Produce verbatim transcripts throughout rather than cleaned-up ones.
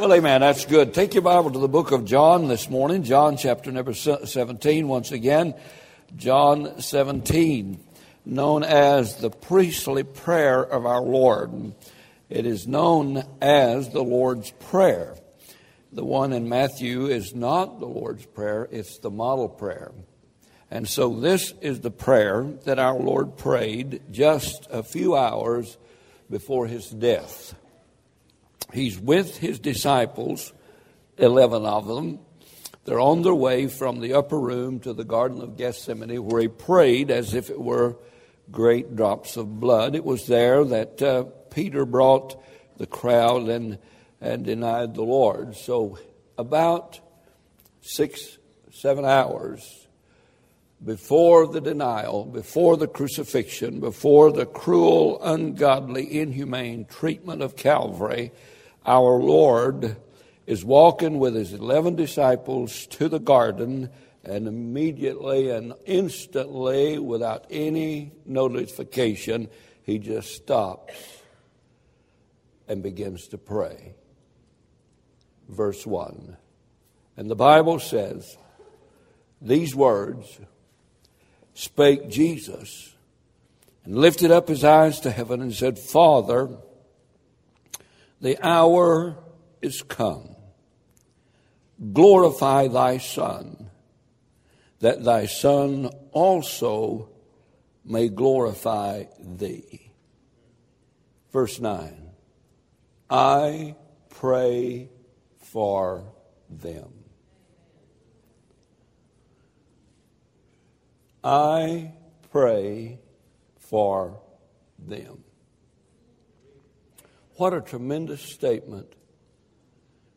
Well, amen. That's good. Take your Bible to the book of John this morning. John chapter number seventeen. Once again, John seventeen, known as the priestly prayer of our Lord. It is known as the Lord's Prayer. The one in Matthew is not the Lord's Prayer. It's the model prayer. And so this is the prayer that our Lord prayed just a few hours before his death. He's with his disciples, eleven of them. They're on their way from the upper room to the Garden of Gethsemane, where he prayed as if it were great drops of blood. It was there that uh, Peter brought the crowd and, and denied the Lord. So about six, seven hours before the denial, before the crucifixion, before the cruel, ungodly, inhumane treatment of Calvary, our Lord is walking with his eleven disciples to the garden, and immediately and instantly, without any notification, he just stops and begins to pray. Verse one. And the Bible says, these words spake Jesus, and lifted up his eyes to heaven and said, Father, the hour is come. Glorify thy Son, that thy Son also may glorify thee. Verse nine, I pray for them. I pray for them. What a tremendous statement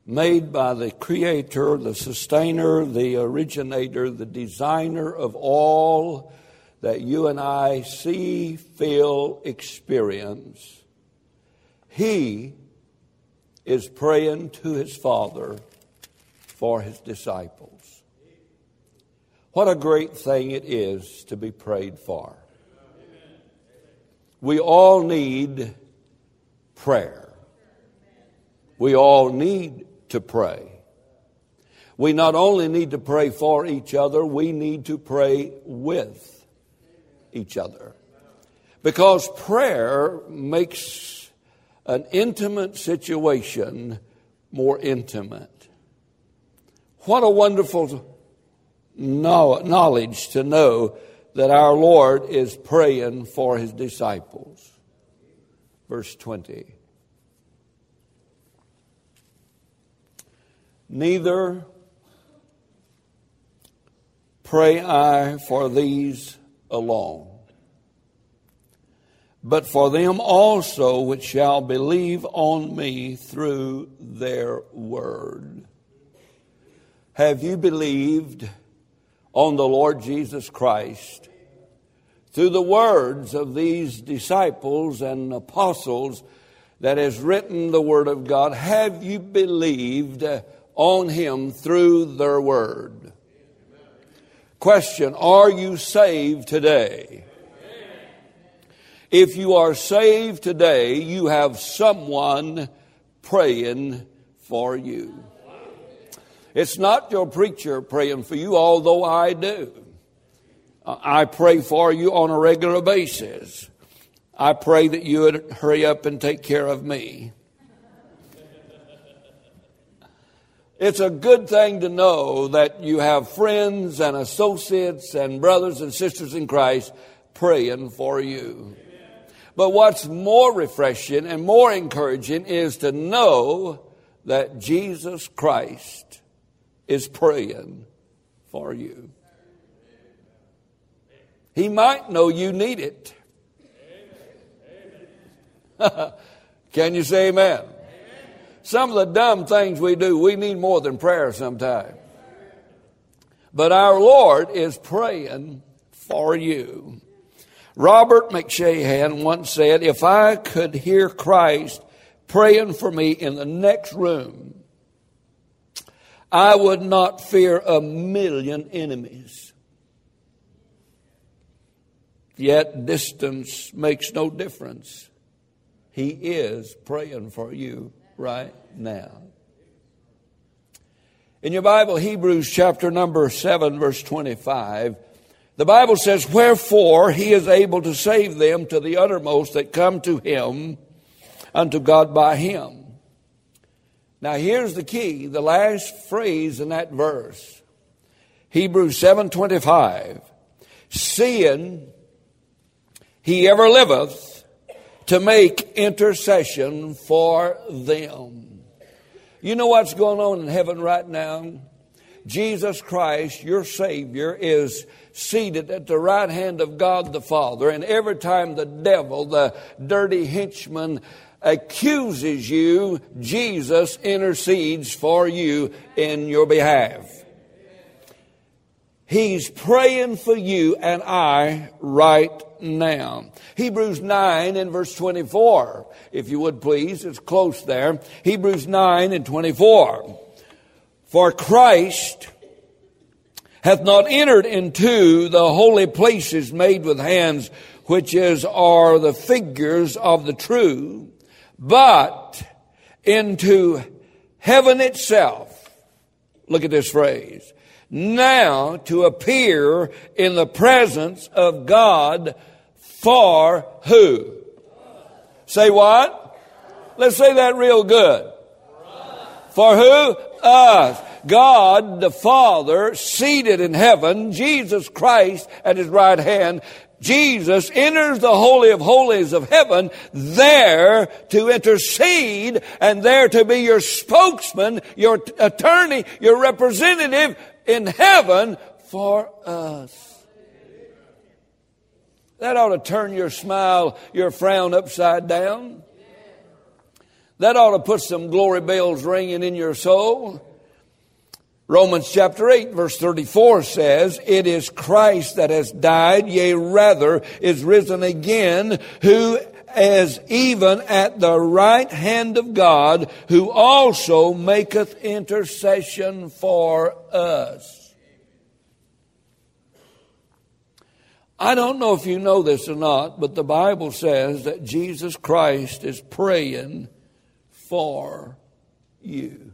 made by the Creator, the Sustainer, the Originator, the Designer of all that you and I see, feel, experience. He is praying to his Father for his disciples. What a great thing it is to be prayed for. Amen. We all need prayer. We all need to pray. We not only need to pray for each other, we need to pray with each other. Because prayer makes an intimate situation more intimate. What a wonderful knowledge to know that our Lord is praying for his disciples. Verse twenty. Neither pray I for these alone, but for them also which shall believe on me through their word. Have you believed on the Lord Jesus Christ through the words of these disciples and apostles that is written the Word of God? Have you believed on him through their word? Question, are you saved today? If you are saved today, you have someone praying for you. It's not your preacher praying for you, although I do. I pray for you on a regular basis. I pray that you would hurry up and take care of me. It's a good thing to know that you have friends and associates and brothers and sisters in Christ praying for you. But what's more refreshing and more encouraging is to know that Jesus Christ is praying for you. He might know you need it. Can you say amen? Amen? Some of the dumb things we do, we need more than prayer sometimes. But our Lord is praying for you. Robert McShahan once said, if I could hear Christ praying for me in the next room, I would not fear a million enemies. Yet distance makes no difference. He is praying for you right now. In your Bible, Hebrews chapter number seven, verse twenty-five, the Bible says, "Wherefore he is able to save them to the uttermost that come to him, unto God by him." Now here's the key, the last phrase in that verse. Hebrews seven twenty-five, "Seeing he ever liveth to make intercession for them." You know what's going on in heaven right now? Jesus Christ, your Savior, is seated at the right hand of God the Father. And every time the devil, the dirty henchman, accuses you, Jesus intercedes for you in your behalf. He's praying for you and I right now. Hebrews nine and verse twenty-four. If you would please, it's close there. Hebrews nine and twenty-four. "For Christ hath not entered into the holy places made with hands, which is are the figures of the true, but into heaven itself." Look at this phrase. "Now to appear in the presence of God for" who? Say what? Let's say that real good. For who? Us. God the Father seated in heaven, Jesus Christ at his right hand. Jesus enters the Holy of Holies of heaven there to intercede and there to be your spokesman, your attorney, your representative in heaven for us. That ought to turn your smile, your frown upside down. That ought to put some glory bells ringing in your soul. Romans chapter eight, verse thirty-four says, "It is Christ that has died, yea, rather is risen again, who is even at the right hand of God, who also maketh intercession for us." I don't know if you know this or not, but the Bible says that Jesus Christ is praying for you.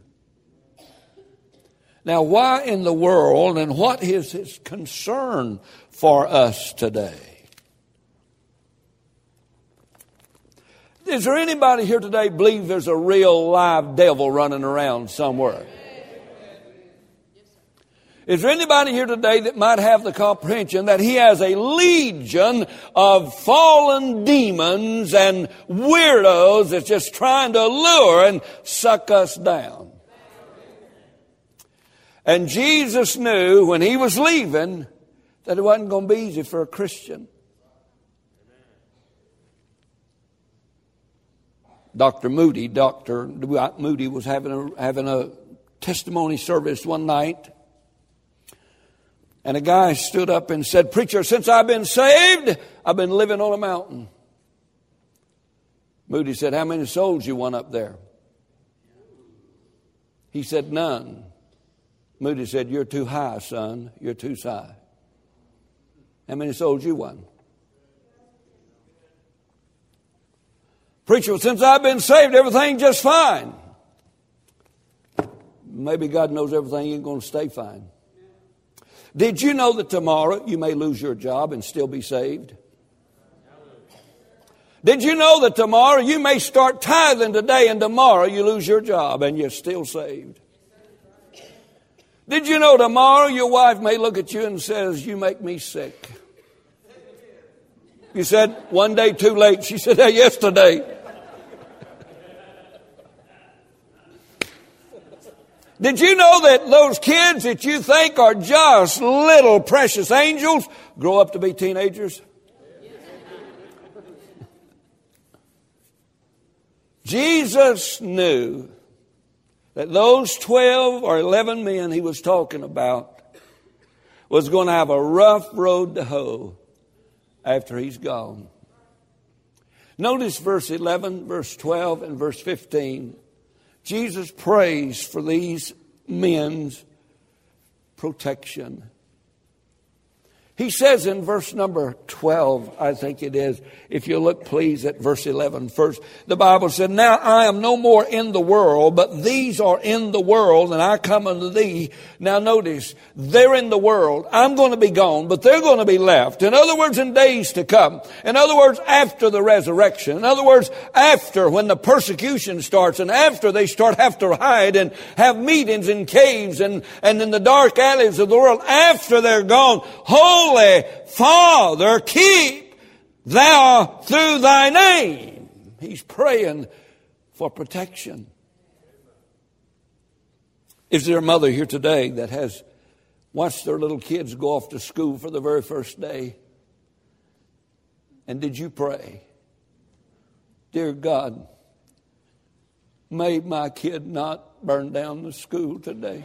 Now, why in the world and what is his concern for us today? Is there anybody here today believe there's a real live devil running around somewhere? Is there anybody here today that might have the comprehension that he has a legion of fallen demons and weirdos that's just trying to lure and suck us down? And Jesus knew when he was leaving that it wasn't going to be easy for a Christian. Doctor Moody, Doctor Moody was having a, having a testimony service one night. And a guy stood up and said, "Preacher, since I've been saved, I've been living on a mountain." Moody said, "How many souls you won up there?" He said, "None." Moody said, "You're too high, son. You're too high. How many souls you won?" "Preacher, since I've been saved, everything's just fine." Maybe God knows everything ain't going to stay fine. Did you know that tomorrow you may lose your job and still be saved? Did you know that tomorrow you may start tithing today and tomorrow you lose your job and you're still saved? Did you know tomorrow your wife may look at you and says, "You make me sick." You said, "One day too late." She said, "Hey, yesterday." Did you know that those kids that you think are just little precious angels grow up to be teenagers? Jesus knew that those twelve or eleven men he was talking about was going to have a rough road to hoe after he's gone. Notice verse eleven, verse twelve, and verse fifteen. Jesus prays for these men's protection. He says in verse number twelve, I think it is, if you look please at verse eleven first, the Bible said, now I am no more in the world, but these are in the world, and I come unto thee. Now notice, they're in the world. I'm going to be gone, but they're going to be left. In other words, in days to come. In other words, after the resurrection. In other words, after when the persecution starts, and after they start have to hide and have meetings in caves and, and in the dark alleys of the world. After they're gone, Holy Father, keep thou through thy name. He's praying for protection. Is there a mother here today that has watched their little kids go off to school for the very first day? And did you pray? Dear God, may my kid not burn down the school today.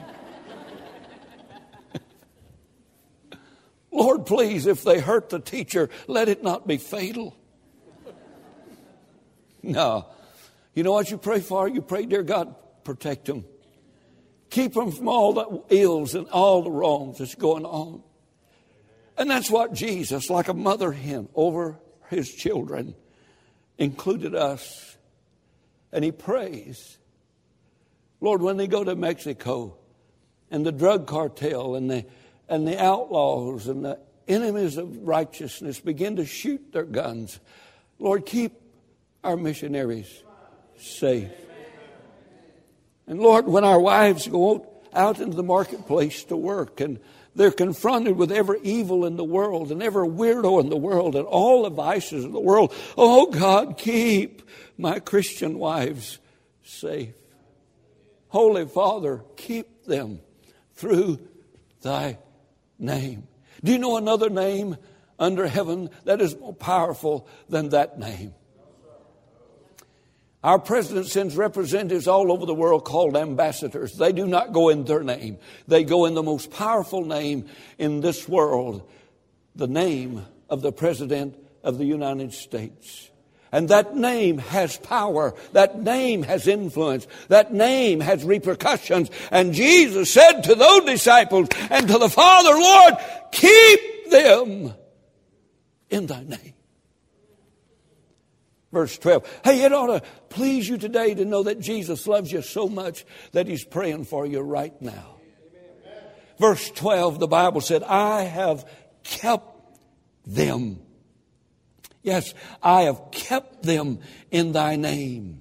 Lord, please, if they hurt the teacher, let it not be fatal. No. You know what you pray for? You pray, dear God, protect them. Keep them from all the ills and all the wrongs that's going on. And that's what Jesus, like a mother hen over his children, included us. And he prays, Lord, when they go to Mexico and the drug cartel and the, and the outlaws and the enemies of righteousness begin to shoot their guns, Lord, keep our missionaries safe. And Lord, when our wives go out into the marketplace to work and they're confronted with every evil in the world and every weirdo in the world and all the vices of the world. Oh, God, keep my Christian wives safe. Holy Father, keep them through thy name. Do you know another name under heaven that is more powerful than that name? Our president sends representatives all over the world called ambassadors. They do not go in their name. They go in the most powerful name in this world, the name of the President of the United States. And that name has power. That name has influence. That name has repercussions. And Jesus said to those disciples and to the Father, Lord, keep them in thy name. Verse twelve. Hey, it ought to please you today to know that Jesus loves you so much that he's praying for you right now. Amen. Verse twelve, the Bible said, I have kept them. Yes, I have kept them in thy name.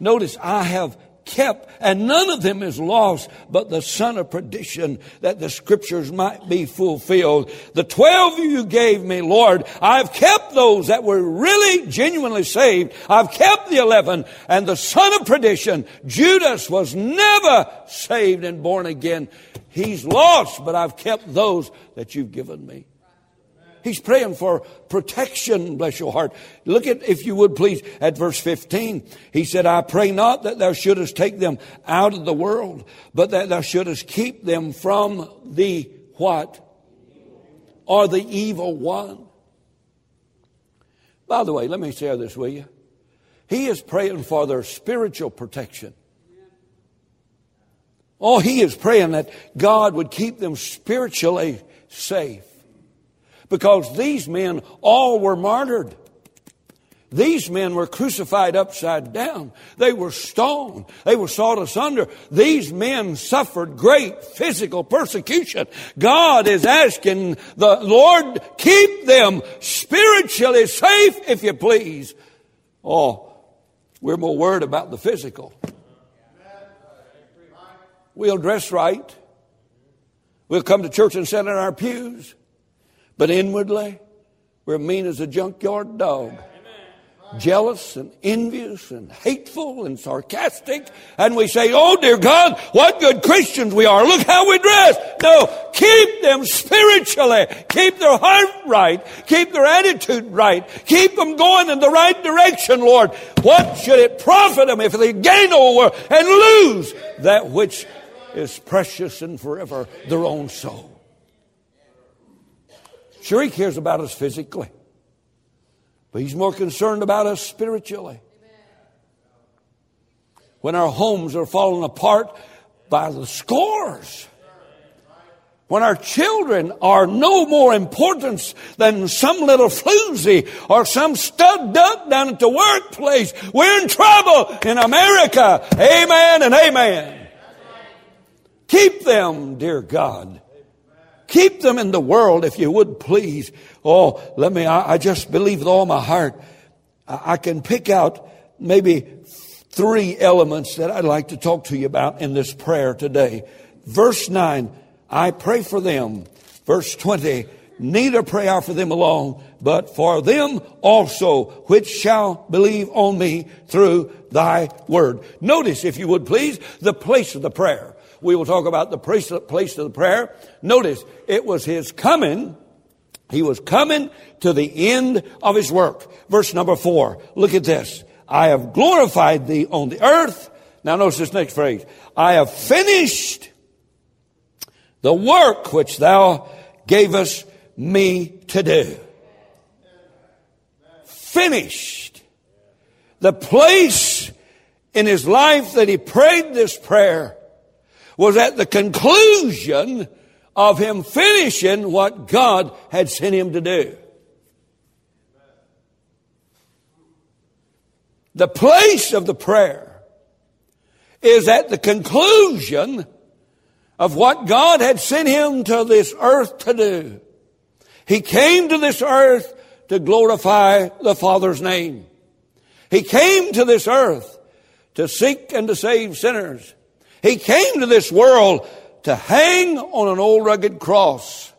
Notice, I have kept, and none of them is lost but the son of perdition, that the scriptures might be fulfilled. The twelve you gave me, Lord, I've kept those that were really genuinely saved. I've kept the eleven, and the son of perdition, Judas, was never saved and born again. He's lost, but I've kept those that you've given me. He's praying for protection, bless your heart. Look at, if you would please, at verse fifteen. He said, I pray not that thou shouldest take them out of the world, but that thou shouldest keep them from the what? Or the evil one. By the way, let me share this with you. He is praying for their spiritual protection. Oh, he is praying that God would keep them spiritually safe. Because these men all were martyred. These men were crucified upside down. They were stoned. They were sawed asunder. These men suffered great physical persecution. God is asking the Lord, keep them spiritually safe, if you please. Oh, we're more worried about the physical. We'll dress right. We'll come to church and sit in our pews. But inwardly, we're mean as a junkyard dog. Amen. Jealous and envious and hateful and sarcastic. And we say, oh, dear God, what good Christians we are. Look how we dress. No, keep them spiritually. Keep their heart right. Keep their attitude right. Keep them going in the right direction, Lord. What should it profit them if they gain over and lose that which is precious and forever, their own soul? Sure, he cares about us physically, but he's more concerned about us spiritually. When our homes are falling apart by the scores, When our children are no more important than some little floozy or some stud duck down at the workplace, we're in trouble in America. Amen and amen. Keep them, dear God. Keep them in the world, if you would, please. Oh, let me, I, I just believe with all my heart. I, I can pick out maybe three elements that I'd like to talk to you about in this prayer today. Verse nine, I pray for them. Verse twenty, neither pray I for them alone, but for them also, which shall believe on me through thy word. Notice, if you would please, the place of the prayer. We will talk about the place of the prayer. Notice, it was his coming. He was coming to the end of his work. Verse number four. Look at this. I have glorified thee on the earth. Now notice this next phrase. I have finished the work which thou gavest me to do. Finished. The place in his life that he prayed this prayer was at the conclusion of him finishing what God had sent him to do. The place of the prayer is at the conclusion of what God had sent him to this earth to do. He came to this earth to glorify the Father's name. He came to this earth to seek and to save sinners. He came to this world to hang on an old rugged cross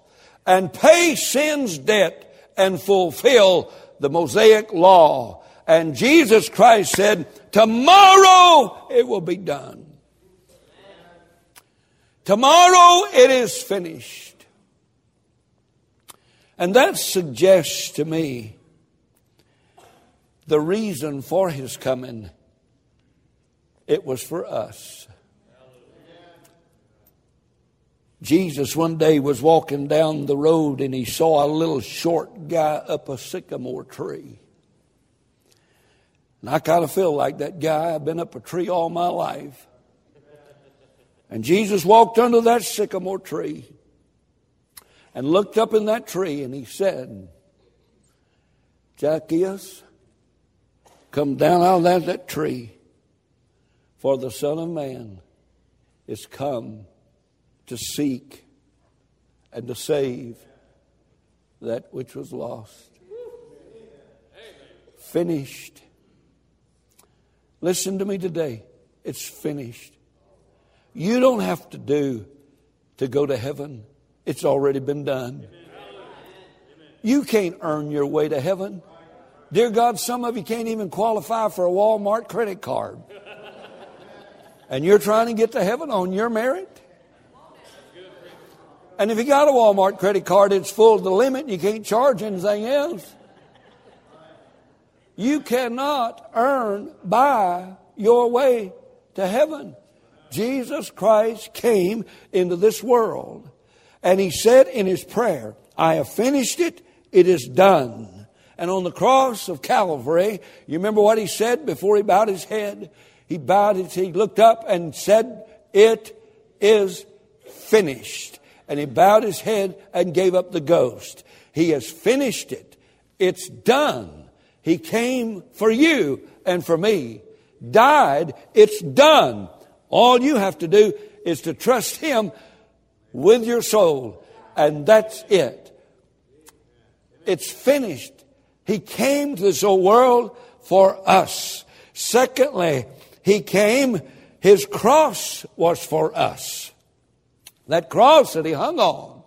and pay sin's debt and fulfill the Mosaic law. And Jesus Christ said, tomorrow it will be done. Tomorrow it is finished. And that suggests to me the reason for his coming. It was for us. Jesus one day was walking down the road and he saw a little short guy up a sycamore tree. And I kind of feel like that guy. I've been up a tree all my life. And Jesus walked under that sycamore tree and looked up in that tree and he said, Zacchaeus, come down out of that, that tree, for the Son of Man is come to seek and to save that which was lost. Finished. Listen to me today. It's finished. You don't have to do to go to heaven. It's already been done. You can't earn your way to heaven. Dear God, some of you can't even qualify for a Walmart credit card. And you're trying to get to heaven on your merit? And if you got a Walmart credit card, it's full to the limit. You can't charge anything else. You cannot earn by your way to heaven. Jesus Christ came into this world. And he said in his prayer, I have finished it. It is done. And on the cross of Calvary, you remember what he said before he bowed his head? He bowed his head. He looked up and said, it is finished. And he bowed his head and gave up the ghost. He has finished it. It's done. He came for you and for me. Died. It's done. All you have to do is to trust him with your soul. And that's it. It's finished. He came to this old world for us. Secondly, he came. His cross was for us. That cross that he hung on.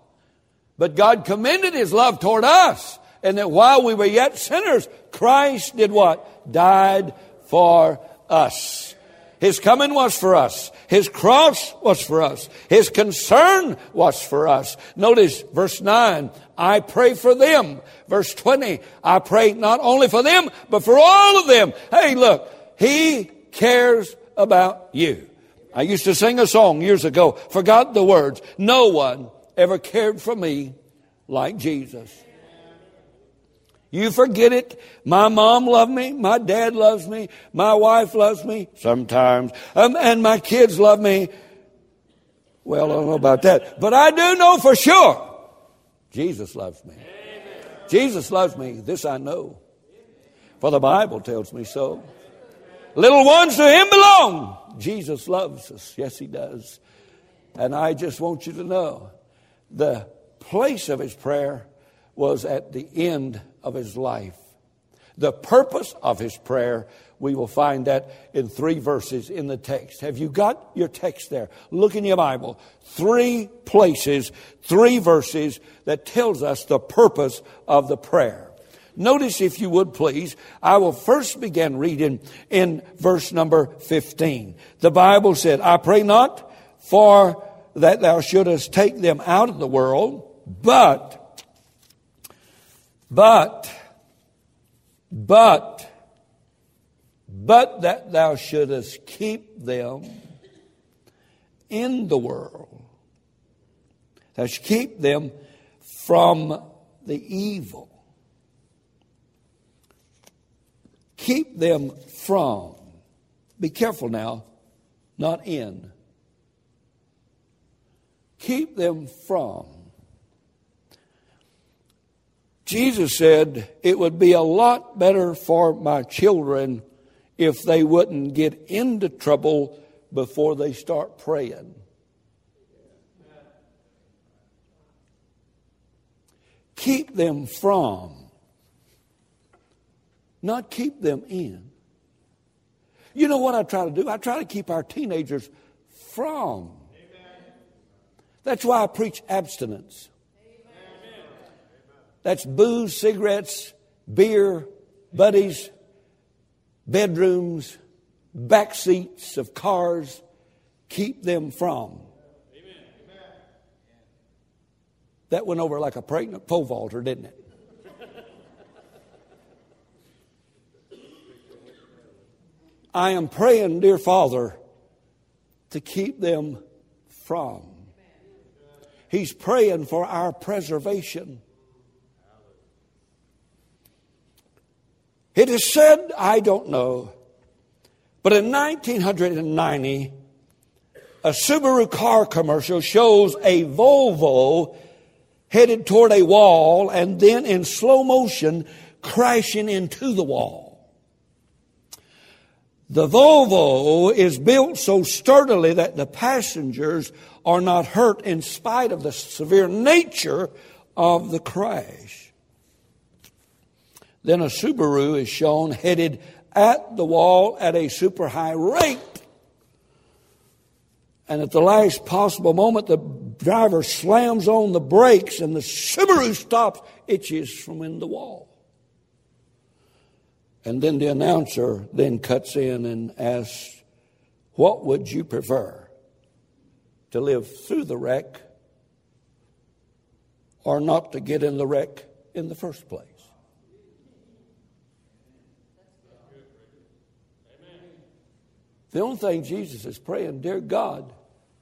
But God commended his love toward us. And that while we were yet sinners, Christ did what? Died for us. His coming was for us. His cross was for us. His concern was for us. Notice verse nine. I pray for them. Verse twenty. I pray not only for them, but for all of them. Hey, look. He cares about you. I used to sing a song years ago, forgot the words. No one ever cared for me like Jesus. You forget it. My mom loved me. My dad loves me. My wife loves me sometimes. Um, and my kids love me. Well, I don't know about that. But I do know for sure Jesus loves me. Amen. Jesus loves me. This I know, for the Bible tells me so. Little ones, to Him belong. Jesus loves us. Yes, He does. And I just want you to know the place of His prayer was at the end of His life. The purpose of His prayer, we will find that in three verses in the text. Have you got your text there? Look in your Bible. Three places, three verses that tells us the purpose of the prayer. Notice, if you would please, I will first begin reading in verse number fifteen. The Bible said, I pray not for that thou shouldest take them out of the world, but, but, but, but that thou shouldest keep them in the world. Thou shouldst keep them from the evil. Keep them from. Be careful now, not in. Keep them from. Jesus said, it would be a lot better for my children if they wouldn't get into trouble before they start praying. Keep them from. Not keep them in. You know what I try to do? I try to keep our teenagers from. Amen. That's why I preach abstinence. Amen. That's booze, cigarettes, beer, buddies, bedrooms, back seats of cars. Keep them from. Amen. That went over like a pregnant pole vaulter, didn't it? I am praying, dear Father, to keep them from. He's praying for our preservation. It is said, I don't know, but in nineteen ninety, a Subaru car commercial shows a Volvo headed toward a wall and then in slow motion crashing into the wall. The Volvo is built so sturdily that the passengers are not hurt in spite of the severe nature of the crash. Then a Subaru is shown headed at the wall at a super high rate. And at the last possible moment, the driver slams on the brakes and the Subaru stops, itches from in the wall. And then the announcer then cuts in and asks, what would you prefer? To live through the wreck or not to get in the wreck in the first place? Amen. The only thing Jesus is praying, dear God,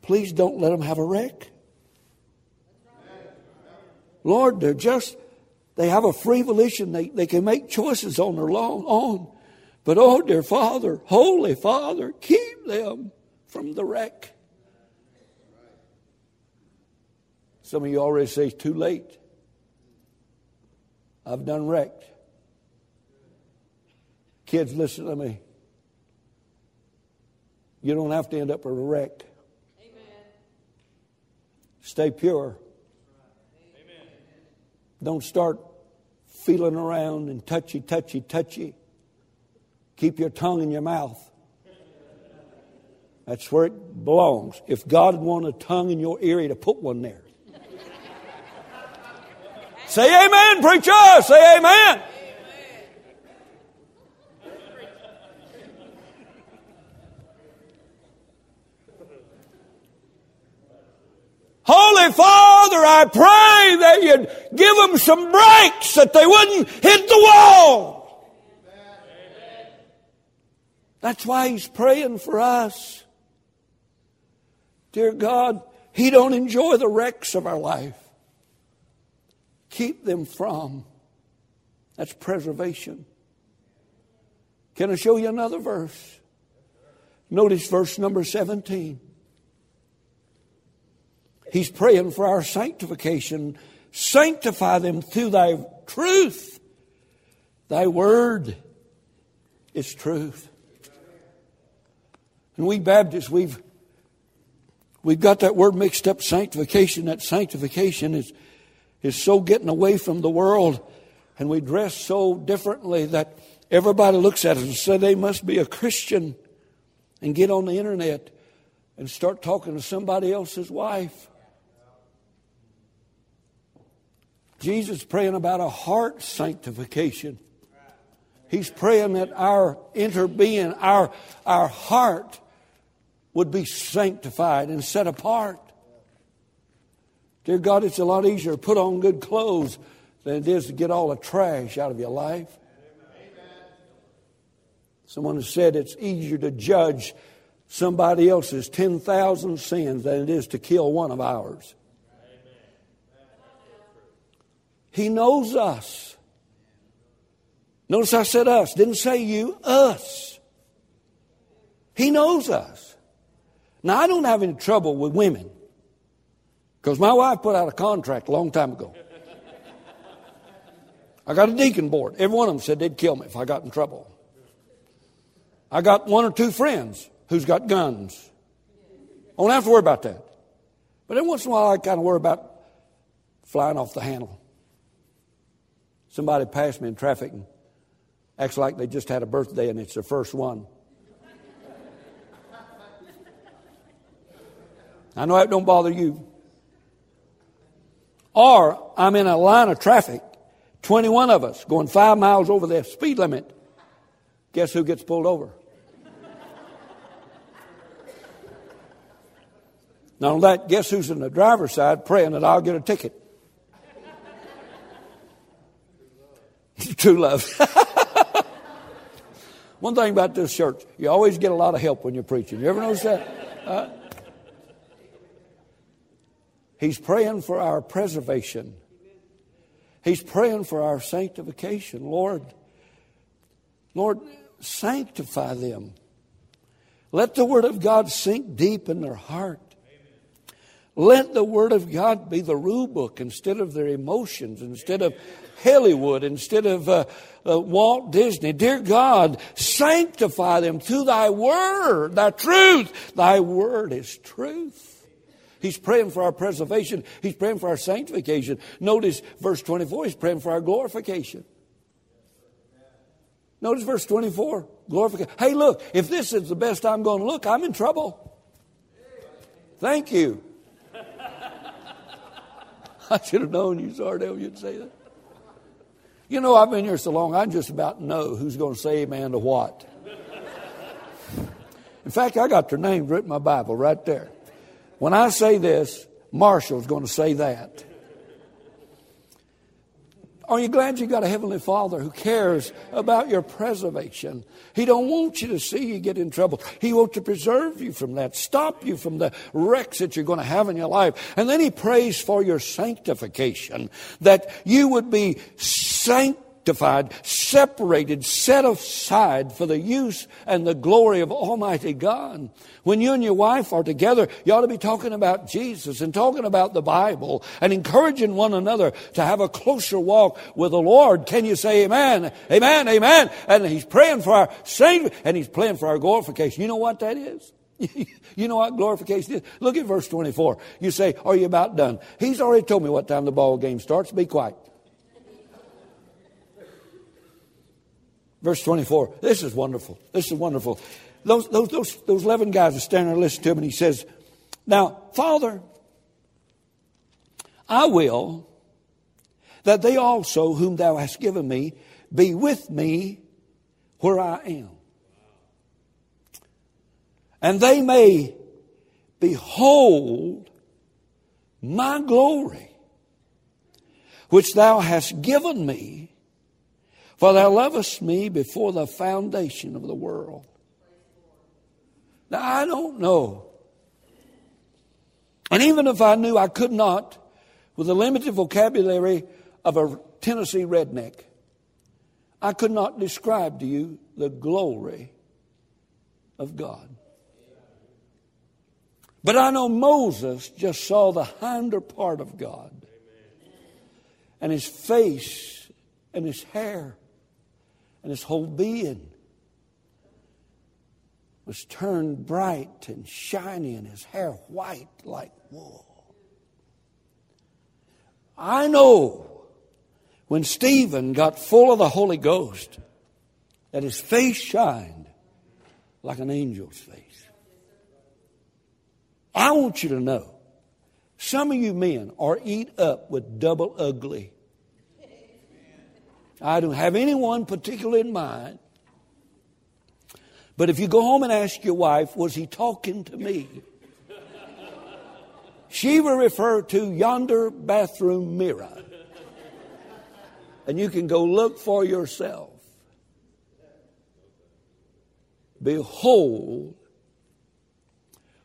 please don't let them have a wreck. Lord, they're just... They have a free volition. They, they can make choices on their long own. But oh, dear Father, Holy Father, keep them from the wreck. Some of you already say it's too late. I've done wrecked. Kids, listen to me. You don't have to end up with a wreck. Amen. Stay pure. Don't start feeling around and touchy, touchy, touchy. Keep your tongue in your mouth. That's where it belongs. If God wanted a tongue in your ear, He'd have put one there. Say amen, preacher. Say amen. Amen. Holy Father, I pray that you'd give them some breaks that they wouldn't hit the wall. Amen. That's why He's praying for us. Dear God, He don't enjoy the wrecks of our life. Keep them from. That's preservation. Can I show you another verse? Notice verse number seventeen. He's praying for our sanctification. Sanctify them through thy truth. Thy word is truth. And we Baptists, we've we've got that word mixed up, sanctification. That sanctification is is so getting away from the world. And we dress so differently that everybody looks at us and says they must be a Christian, and get on the internet and start talking to somebody else's wife. Jesus praying about a heart sanctification. He's praying that our inner being, our, our heart would be sanctified and set apart. Dear God, it's a lot easier to put on good clothes than it is to get all the trash out of your life. Someone has said it's easier to judge somebody else's ten thousand sins than it is to kill one of ours. He knows us. Notice I said us. Didn't say you. Us. He knows us. Now, I don't have any trouble with women, because my wife put out a contract a long time ago. I got a deacon board. Every one of them said they'd kill me if I got in trouble. I got one or two friends who's got guns. I don't have to worry about that. But every once in a while, I kind of worry about flying off the handle. Somebody passed me in traffic and acts like they just had a birthday and it's their first one. I know that don't bother you. Or I'm in a line of traffic, twenty-one of us going five miles over the speed limit. Guess who gets pulled over? Not only that, guess who's in the driver's side praying that I'll get a ticket? True love. One thing about this church, you always get a lot of help when you're preaching. You ever notice that? Uh, he's praying for our preservation. He's praying for our sanctification. Lord, Lord, sanctify them. Let the Word of God sink deep in their heart. Let the Word of God be the rule book instead of their emotions, instead of Hollywood, instead of uh, uh, Walt Disney. Dear God, sanctify them through thy word, thy truth. Thy word is truth. He's praying for our preservation. He's praying for our sanctification. Notice verse twenty-four, he's praying for our glorification. Notice verse twenty-four, glorification. Hey, look, if this is the best I'm going to look, I'm in trouble. Thank you. I should have known you, Sardell, you'd say that. You know, I've been here so long, I just about know who's going to say amen to what. In fact, I got their names written in my Bible right there. When I say this, Marshall's going to say that. Are you glad you got a Heavenly Father who cares about your preservation? He don't want you to see you get in trouble. He wants to preserve you from that, stop you from the wrecks that you're going to have in your life. And then he prays for your sanctification, that you would be sanctified, separated, set aside for the use and the glory of Almighty God. When you and your wife are together, you ought to be talking about Jesus and talking about the Bible and encouraging one another to have a closer walk with the Lord. Can you say amen? Amen, amen. And he's praying for our sanctification and he's praying for our glorification. You know what that is? You know what glorification is? Look at verse twenty-four. You say, are you about done? He's already told me what time the ball game starts. Be quiet. Verse twenty-four. This is wonderful. This is wonderful. Those those those those eleven guys are standing there listening to him, and he says, now, Father, I will that they also whom thou hast given me be with me where I am, and they may behold my glory, which thou hast given me, for thou lovest me before the foundation of the world. Now, I don't know. And even if I knew, I could not, with the limited vocabulary of a Tennessee redneck, I could not describe to you the glory of God. But I know Moses just saw the hinder part of God. And his face and his hair and his whole being was turned bright and shiny and his hair white like wool. I know when Stephen got full of the Holy Ghost that his face shined like an angel's face. I want you to know some of you men are eat up with double ugly. I don't have anyone particularly in mind. But if you go home and ask your wife, was he talking to me? She will refer to yonder bathroom mirror. And you can go look for yourself. Behold,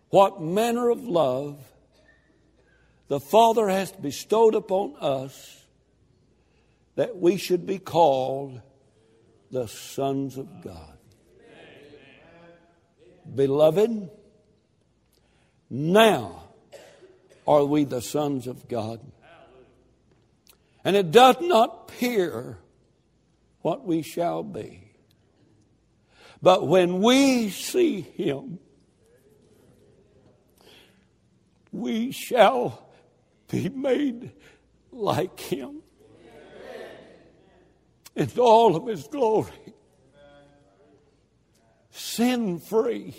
what manner of love the Father has bestowed upon us that we should be called the sons of God. Beloved, now are we the sons of God. And it doth not appear what we shall be. But when we see Him, we shall be made like Him in all of His glory. Sin-free,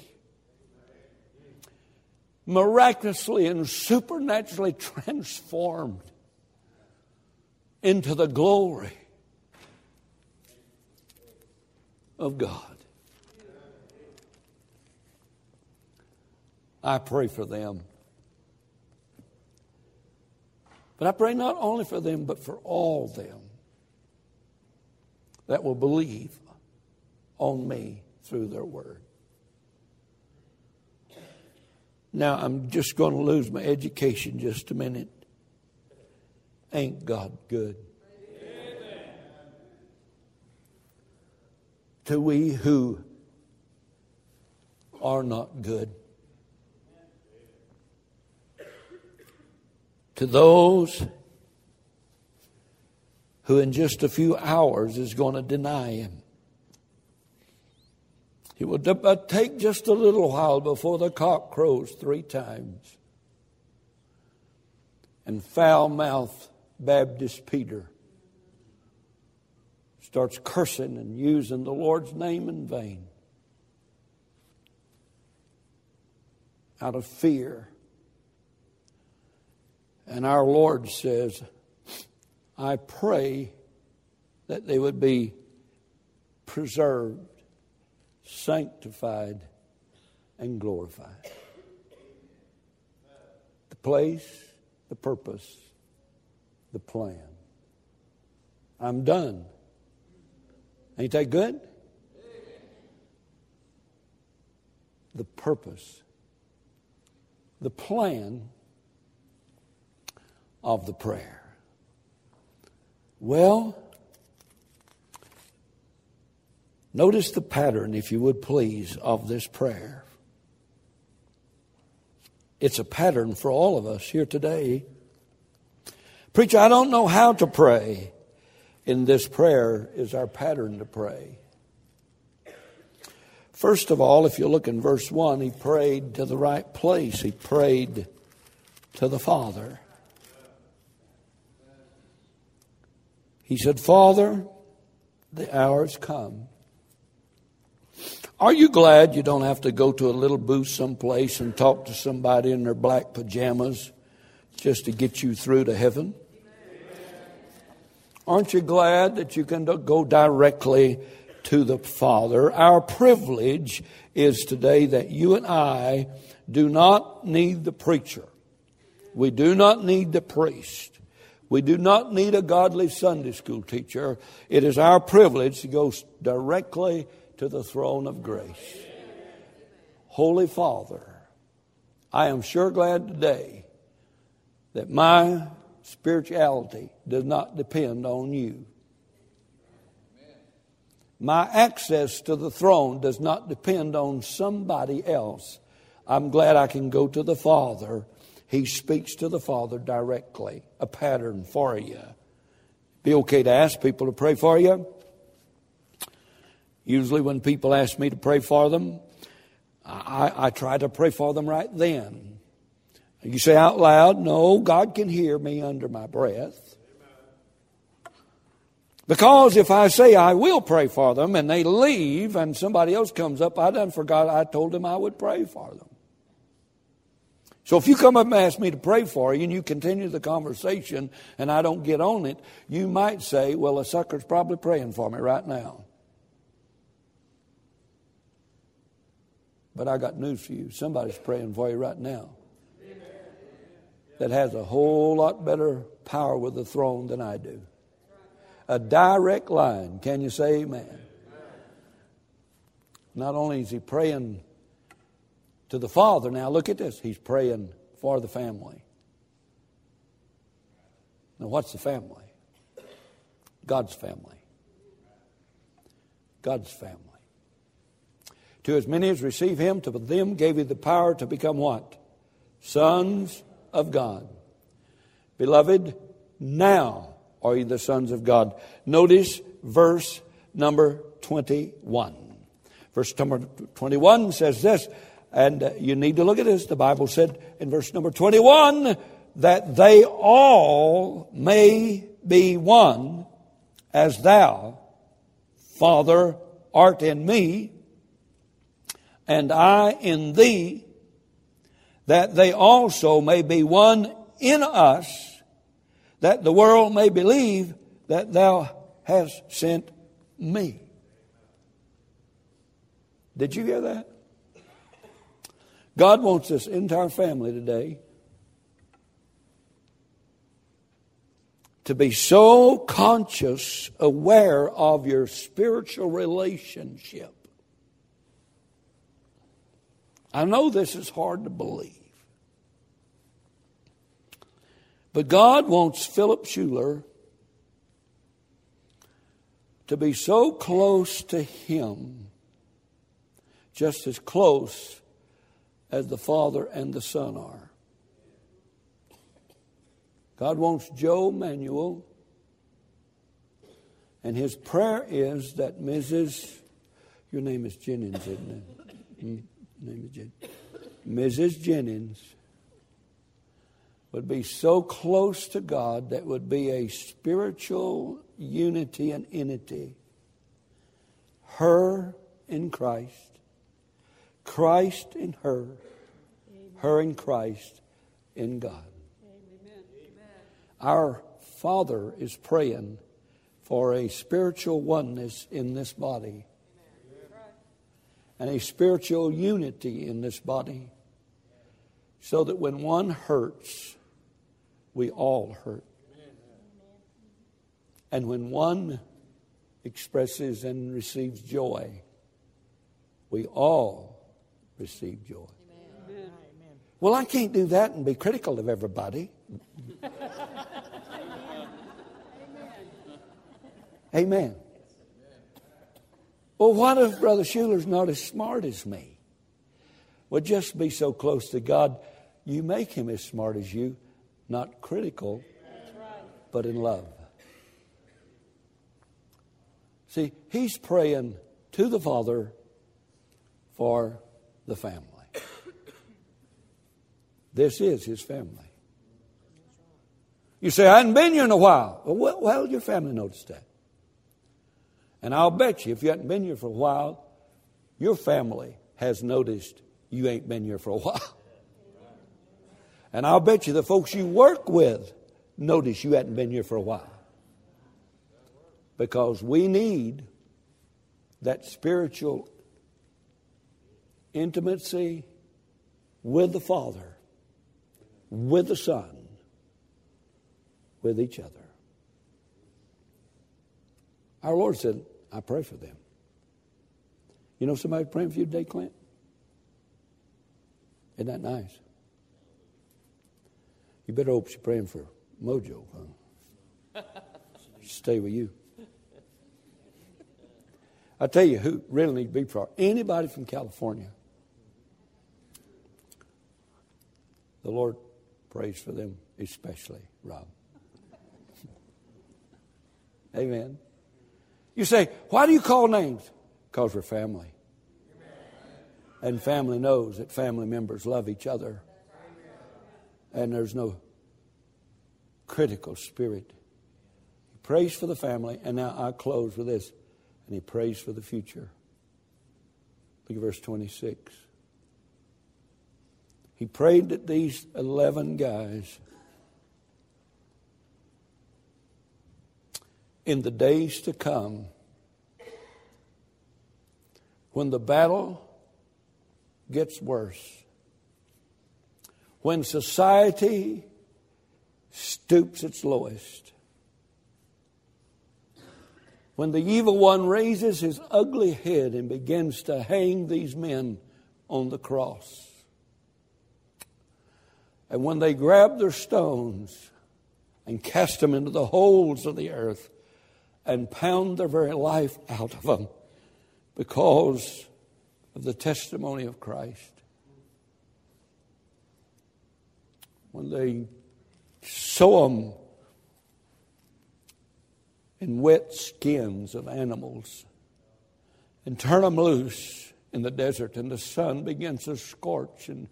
miraculously and supernaturally transformed into the glory of God. I pray for them. But I pray not only for them, but for all them that will believe on me through their word. Now I'm just going to lose my education just a minute. Ain't God good? Amen. To we who are not good. To those who in just a few hours is going to deny Him. It will take just a little while before the cock crows three times. And foul-mouthed Baptist Peter starts cursing and using the Lord's name in vain. Out of fear. And our Lord says, I pray that they would be preserved, sanctified, and glorified. The place, the purpose, the plan. I'm done. Ain't that good? The purpose, the plan of the prayer. Well, notice the pattern, if you would please, of this prayer. It's a pattern for all of us here today. Preacher, I don't know how to pray. In this prayer is our pattern to pray. First of all, if you look in verse one, he prayed to the right place. He prayed to the Father. He said, Father, the hour's come. Are you glad you don't have to go to a little booth someplace and talk to somebody in their black pajamas just to get you through to heaven? Aren't you glad that you can go directly to the Father? Our privilege is today that you and I do not need the preacher. We do not need the priest. We do not need a godly Sunday school teacher. It is our privilege to go directly to the throne of grace. Amen. Holy Father, I am sure glad today that my spirituality does not depend on you. Amen. My access to the throne does not depend on somebody else. I'm glad I can go to the Father. He speaks to the Father directly. A pattern for you. Be okay to ask people to pray for you. Usually when people ask me to pray for them, I, I try to pray for them right then. You say out loud, no, God can hear me under my breath. Because if I say I will pray for them and they leave and somebody else comes up, I done forgot I told them I would pray for them. So if you come up and ask me to pray for you and you continue the conversation and I don't get on it, you might say, well, a sucker's probably praying for me right now. But I got news for you. Somebody's praying for you right now that has a whole lot better power with the throne than I do. A direct line. Can you say amen? Amen? Not only is he praying to the Father. Now look at this. He's praying for the family. Now what's the family? God's family. God's family. To as many as receive him, to them gave he the power to become what? Sons of God. Beloved, now are you the sons of God? Notice verse number twenty-one. Verse number twenty-one says this, and you need to look at this. The Bible said in verse number twenty-one that they all may be one as thou, Father, art in me, and I in thee, that they also may be one in us, that the world may believe that thou hast sent me. Did you hear that? God wants this entire family today to be so conscious, aware of your spiritual relationship. I know this is hard to believe. But God wants Philip Shuler to be so close to him, just as close as the Father and the Son are. God wants Joe Manuel, and his prayer is that Missus Your name is Jennings, isn't it? Mm, name is Jennings. Missus Jennings would be so close to God that would be a spiritual unity and entity. Her in Christ, Christ in her, amen. Her in Christ, in God. Amen. Our Father is praying for a spiritual oneness in this body. Amen. And a spiritual unity in this body. So that when one hurts, we all hurt. And when one expresses and receives joy, we all receive joy. Amen. Well, I can't do that and be critical of everybody. Amen. Amen. Well, what if Brother Shuler's not as smart as me? Well, just be so close to God, you make him as smart as you, not critical, but in love. See, he's praying to the Father for the family. This is his family. You say, I haven't been here in a while. Well, well, your family noticed that. And I'll bet you, if you haven't been here for a while, your family has noticed you ain't been here for a while. And I'll bet you the folks you work with notice you hadn't been here for a while. Because we need that spiritual intimacy with the Father, with the Son, with each other. Our Lord said, I pray for them. You know somebody praying for you today, Clint? Isn't that nice? You better hope she's praying for Mojo. Huh? Stay with you. I tell you who really need to be for anybody from California. The Lord prays for them, especially Rob. Amen. You say, why do you call names? Because we're family. And family knows that family members love each other. And there's no critical spirit. He prays for the family. And now I close with this. And he prays for the future. Look at verse twenty-six. He prayed that these eleven guys, in the days to come, when the battle gets worse, when society stoops its lowest, when the evil one raises his ugly head and begins to hang these men on the cross, and when they grab their stones and cast them into the holes of the earth and pound their very life out of them because of the testimony of Christ. When they sew them in wet skins of animals and turn them loose in the desert and the sun begins to scorch and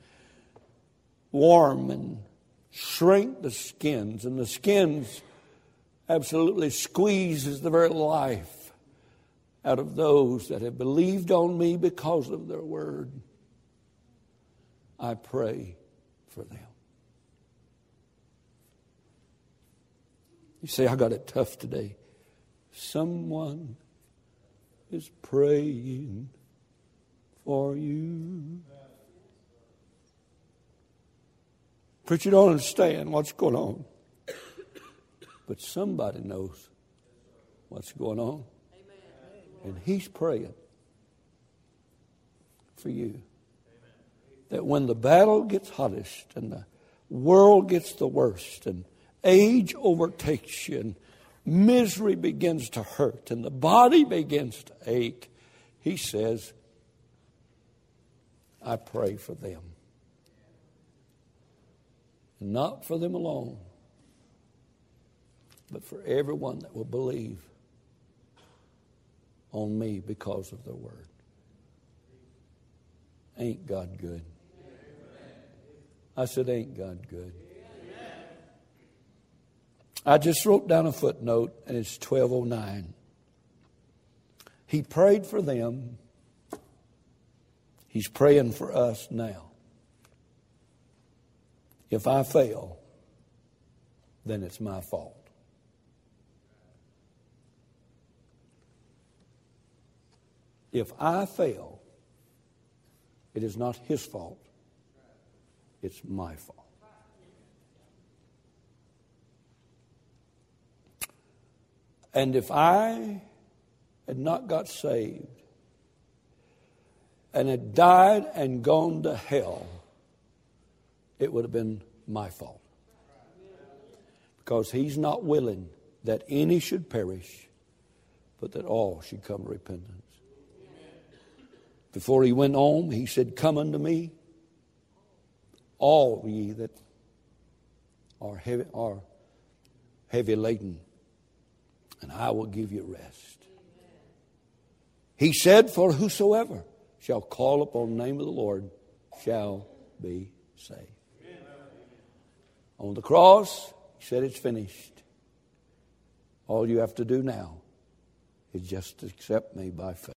warm and shrink the skins, and the skins absolutely squeezes the very life out of those that have believed on me because of their word. I pray for them. You say, I got it tough today. Someone is praying for you. Preacher, don't understand what's going on. But somebody knows what's going on. Amen. And he's praying for you. Amen. That when the battle gets hottest and the world gets the worst and age overtakes you and misery begins to hurt and the body begins to ache, he says, I pray for them. Not for them alone, but for everyone that will believe on me because of the word. Ain't God good? I said, ain't God good? I just wrote down a footnote, and it's twelve oh nine. He prayed for them. He's praying for us now. If I fail, then it's my fault. If I fail, it is not his fault. It's my fault. And if I had not got saved and had died and gone to hell, it would have been my fault. Because he's not willing that any should perish, but that all should come to repentance. Before he went home, he said, come unto me, all ye that are heavy, are heavy laden, and I will give you rest. He said, for whosoever shall call upon the name of the Lord shall be saved. On the cross, he said it's finished. All you have to do now is just accept me by faith.